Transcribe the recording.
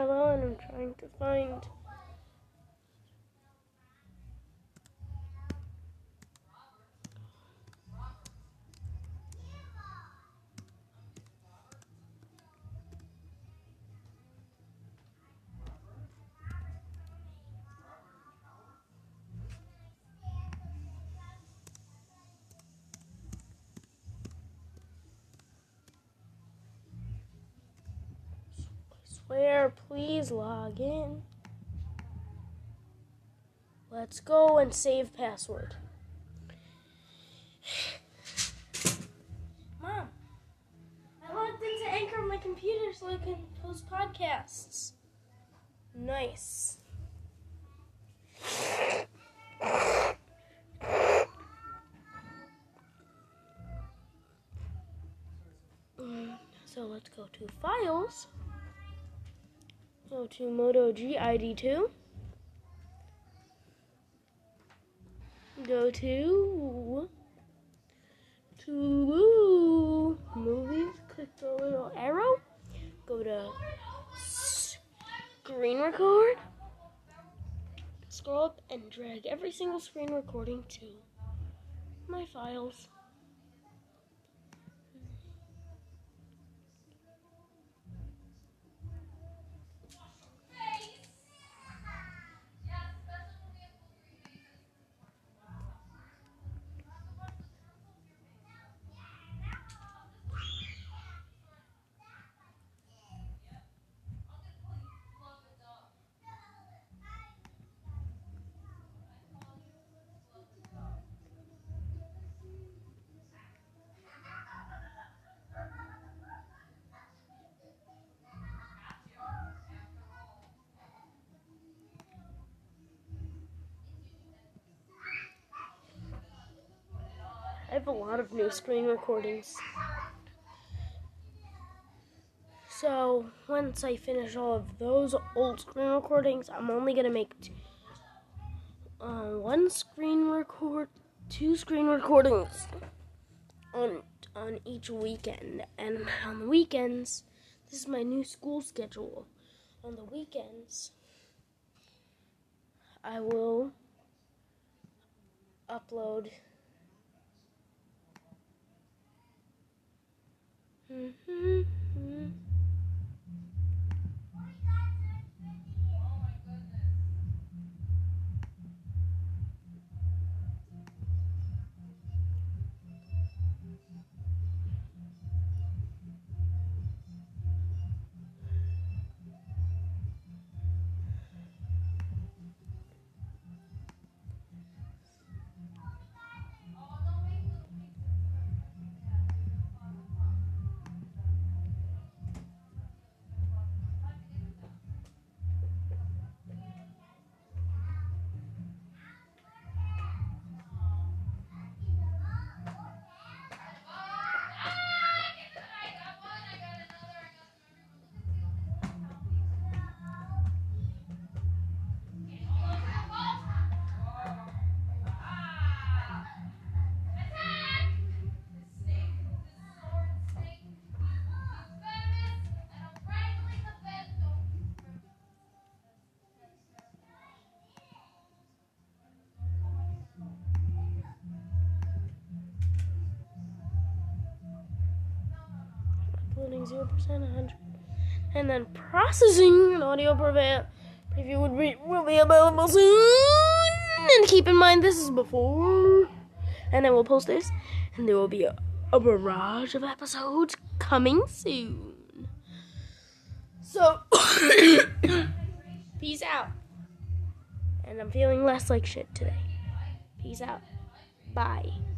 hello, and I'm trying to find where. Please log in. Let's go and save password. Mom, I logged into Anchor on my computer so I can post podcasts. Nice. So let's go to files. Go to MotoG ID2. Go to movies. Click the little arrow. Go to screen record. Scroll up and drag every single screen recording to my files. I have a lot of new screen recordings. So, once I finish all of those old screen recordings, I'm only going to make two screen recordings on each weekend. And on the weekends, this is my new school schedule. On the weekends, I will upload uploading 0%, 100, and then processing. An audio preview will be available soon. And keep in mind, this is before, and I will post this, and there will be a barrage of episodes coming soon. So, peace out. And I'm feeling less like shit today. Peace out. Bye.